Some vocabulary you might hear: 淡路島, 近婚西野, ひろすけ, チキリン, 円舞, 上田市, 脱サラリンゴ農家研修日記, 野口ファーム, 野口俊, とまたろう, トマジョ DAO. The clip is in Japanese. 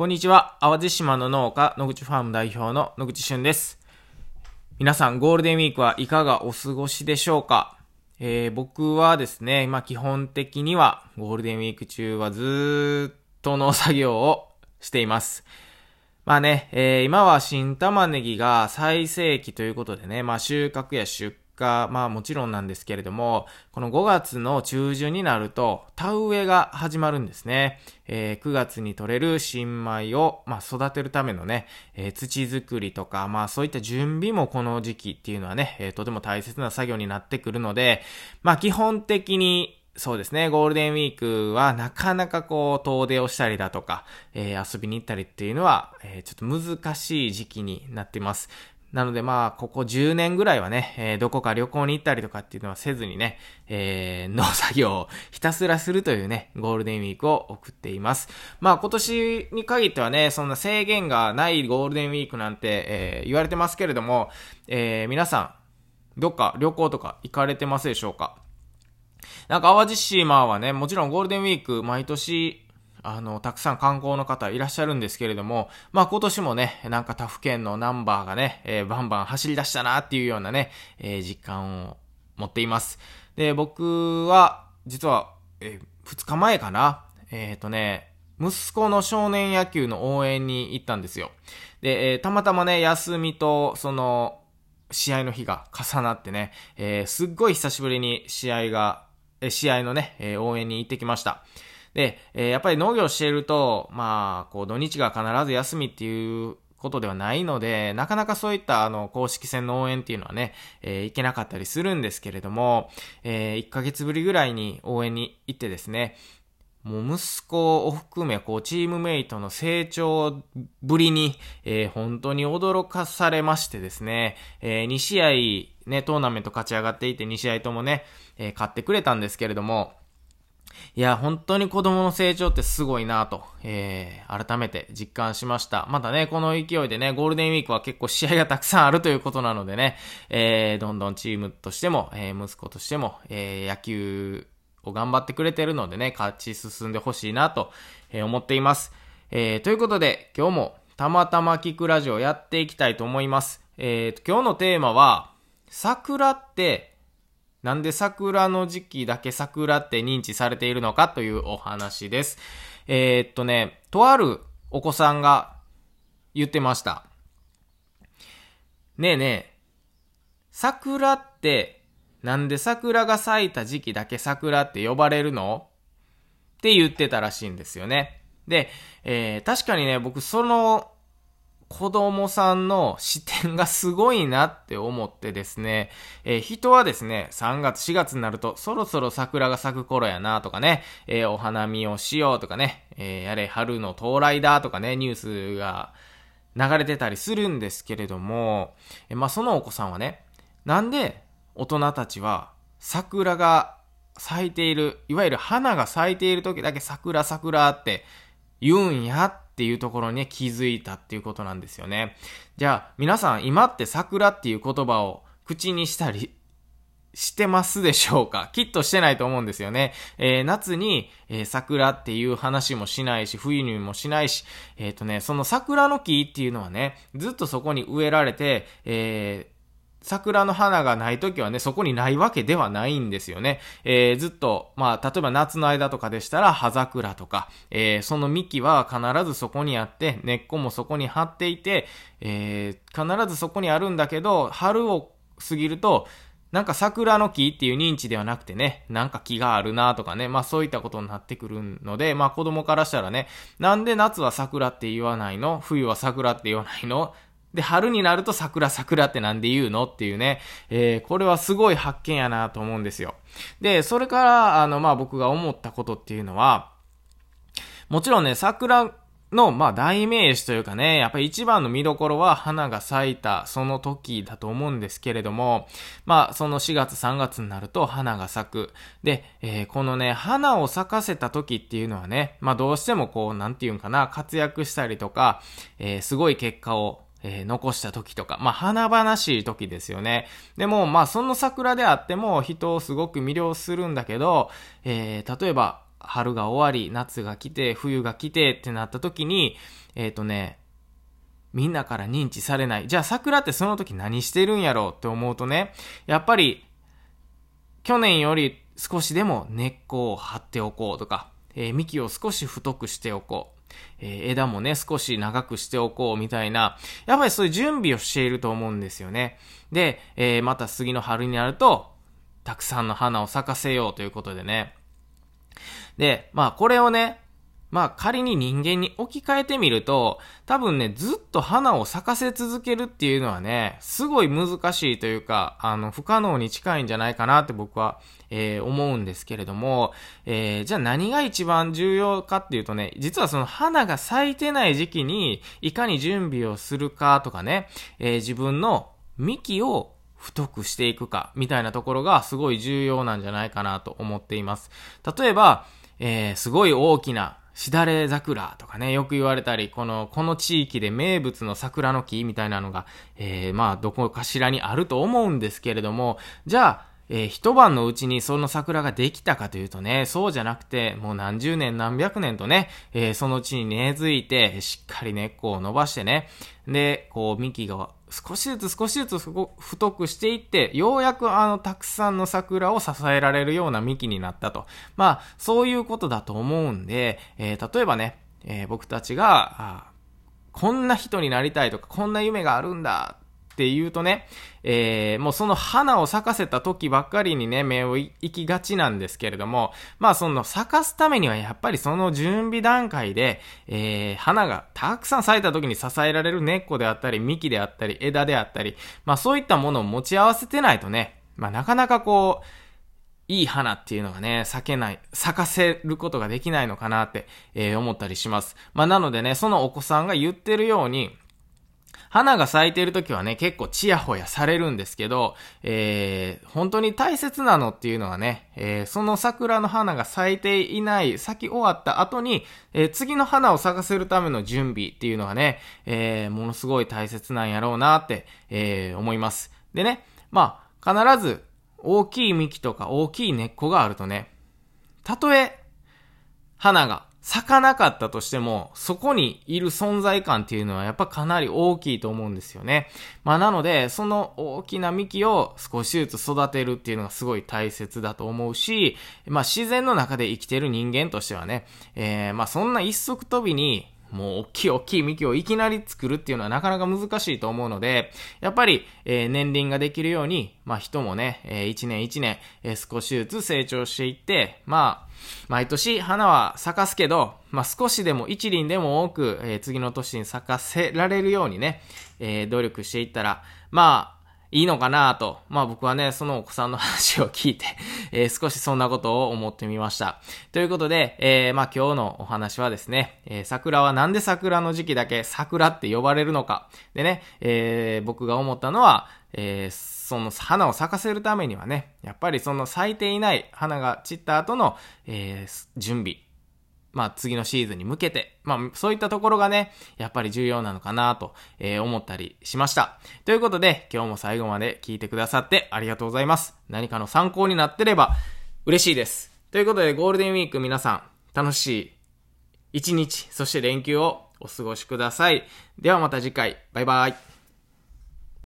こんにちは。淡路島の農家野口ファーム代表の野口俊です。皆さんゴールデンウィークはいかがお過ごしでしょうか？僕はですね、基本的にはゴールデンウィーク中はずっと農作業をしています。今は新玉ねぎが最盛期ということでね、収穫や出荷、もちろんなんですけれども、この5月の中旬になると田植えが始まるんですね。9月に取れる新米を、育てるためのね、土作りとか、そういった準備もこの時期っていうのはね、とても大切な作業になってくるので、基本的にそうですね、ゴールデンウィークはなかなか遠出をしたりだとか、遊びに行ったりっていうのは、ちょっと難しい時期になっています。なのでここ10年ぐらいはね、どこか旅行に行ったりとかっていうのはせずにね、農作業をひたすらするというね、ゴールデンウィークを送っています。今年に限ってはね、そんな制限がないゴールデンウィークなんて、言われてますけれども、皆さんどっか旅行とか行かれてますでしょうか？淡路島はね、もちろんゴールデンウィーク毎年たくさん観光の方いらっしゃるんですけれども、今年もね、他府県のナンバーがね、バンバン走り出したなっていうようなね、実感を持っています。で、僕は実は、2日前かな、息子の少年野球の応援に行ったんですよ。で、たまたまね、休みとその試合の日が重なってね、すっごい久しぶりに試合のね、応援に行ってきました。で、やっぱり農業していると、土日が必ず休みっていうことではないので、なかなかそういった公式戦の応援っていうのはね、行けなかったりするんですけれども、1ヶ月ぶりぐらいに応援に行ってですね、もう息子を含めチームメイトの成長ぶりに、本当に驚かされましてですね、2試合ね、トーナメント勝ち上がっていて2試合ともね、勝ってくれたんですけれども、いや本当に子供の成長ってすごいなと、改めて実感しました。またね、この勢いでね、ゴールデンウィークは結構試合がたくさんあるということなのでね、どんどんチームとしても、息子としても、野球を頑張ってくれてるのでね、勝ち進んでほしいなと思っています。ということで今日もたまたま聞くラジオやっていきたいと思います。今日のテーマは、桜ってなんで桜の時期だけ桜って認知されているのかというお話です。とあるお子さんが言ってました。ねえねえ、桜ってなんで桜が咲いた時期だけ桜って呼ばれるの？って言ってたらしいんですよね。で、確かにね、僕その子供さんの視点がすごいなって思ってですね、人はですね、3月4月になるとそろそろ桜が咲く頃やなとかね、お花見をしようとかね、やれ春の到来だとかね、ニュースが流れてたりするんですけれども、そのお子さんはね、なんで大人たちは桜が咲いている、いわゆる花が咲いている時だけ桜桜って言うんやっていうところに気づいたっていうことなんですよね。じゃあ皆さん、今って桜っていう言葉を口にしたりしてますでしょうか？きっとしてないと思うんですよね。夏に、桜っていう話もしないし、冬にもしないし、その桜の木っていうのはね、ずっとそこに植えられて、桜の花がないときはね、そこにないわけではないんですよね。ずっと、例えば夏の間とかでしたら葉桜とか、その幹は必ずそこにあって、根っこもそこに張っていて、必ずそこにあるんだけど、春を過ぎると、なんか桜の木っていう認知ではなくてね、なんか木があるなとかね、そういったことになってくるので、子供からしたらね、なんで夏は桜って言わないの？冬は桜って言わないの？で、春になると桜桜ってなんで言うの？っていうね、これはすごい発見やなと思うんですよ。で、それから、僕が思ったことっていうのは、もちろんね、桜の、代名詞というかね、やっぱり一番の見どころは花が咲いたその時だと思うんですけれども、その4月3月になると花が咲く。で、このね、花を咲かせた時っていうのはね、どうしても活躍したりとか、すごい結果を残した時とか、華々しい時ですよね。でも、その桜であっても人をすごく魅了するんだけど、例えば春が終わり、夏が来て、冬が来てってなった時に、みんなから認知されない。じゃあ桜ってその時何してるんやろうって思うとね、やっぱり去年より少しでも根っこを張っておこうとか、幹を少し太くしておこう、枝もね少し長くしておこうみたいな、やっぱりそういう準備をしていると思うんですよね。で、また次の春になるとたくさんの花を咲かせようということでね。で、まあこれをね、まあ仮に人間に置き換えてみると、多分ね、ずっと花を咲かせ続けるっていうのはね、すごい難しいというか、不可能に近いんじゃないかなって僕は、思うんですけれども、じゃあ何が一番重要かっていうとね、実はその花が咲いてない時期にいかに準備をするかとかね、自分の幹を太くしていくかみたいなところがすごい重要なんじゃないかなと思っています。例えば、すごい大きなしだれ桜とかね、よく言われたり、この地域で名物の桜の木みたいなのが、まあどこかしらにあると思うんですけれども、じゃあ、一晩のうちにその桜ができたかというとね、そうじゃなくて、もう何十年何百年とね、その地に根付いて、しっかり根っこを伸ばしてね、で、幹が少しずつ太くしていって、ようやくたくさんの桜を支えられるような幹になったと。まあ、そういうことだと思うんで、例えばね、僕たちが、こんな人になりたいとか、こんな夢があるんだって言うとね、もうその花を咲かせた時ばっかりにね、目を行きがちなんですけれども、まあその咲かすためにはやっぱりその準備段階で、花がたくさん咲いた時に支えられる根っこであったり、幹であったり、枝であったり、まあそういったものを持ち合わせてないとね、まあなかなかいい花っていうのがね、咲かせることができないのかなって、思ったりします。まあなのでね、そのお子さんが言ってるように、花が咲いている時はね、結構チヤホヤされるんですけど、本当に大切なのっていうのはね、その桜の花が咲いていない、咲き終わった後に、次の花を咲かせるための準備っていうのがね、ものすごい大切なんやろうなって、思います。でね、まあ、必ず大きい幹とか大きい根っこがあるとね、たとえ花が咲かなかったとしても、そこにいる存在感っていうのはやっぱかなり大きいと思うんですよね。まあなので、その大きな幹を少しずつ育てるっていうのがすごい大切だと思うし、まあ自然の中で生きてる人間としてはね、まあそんな一足飛びに、もう大きい幹をいきなり作るっていうのはなかなか難しいと思うので、やっぱり、年輪ができるように、まあ人もね、一年一年、少しずつ成長していって、まあ、毎年花は咲かすけど、まあ少しでも一輪でも多く、次の年に咲かせられるようにね、努力していったら、まあ、いいのかなぁと、まあ僕はね、そのお子さんの話を聞いて、少しそんなことを思ってみました。ということで、まあ今日のお話はですね、桜はなんで桜の時期だけ桜って呼ばれるのか。でね、僕が思ったのは、その花を咲かせるためにはね、やっぱりその咲いていない花が散った後の、準備。まあ次のシーズンに向けて、まあそういったところがね、やっぱり重要なのかなと、思ったりしました。ということで今日も最後まで聞いてくださってありがとうございます。何かの参考になってれば嬉しいです。ということでゴールデンウィーク皆さん楽しい一日、そして連休をお過ごしください。ではまた次回。バイバイ。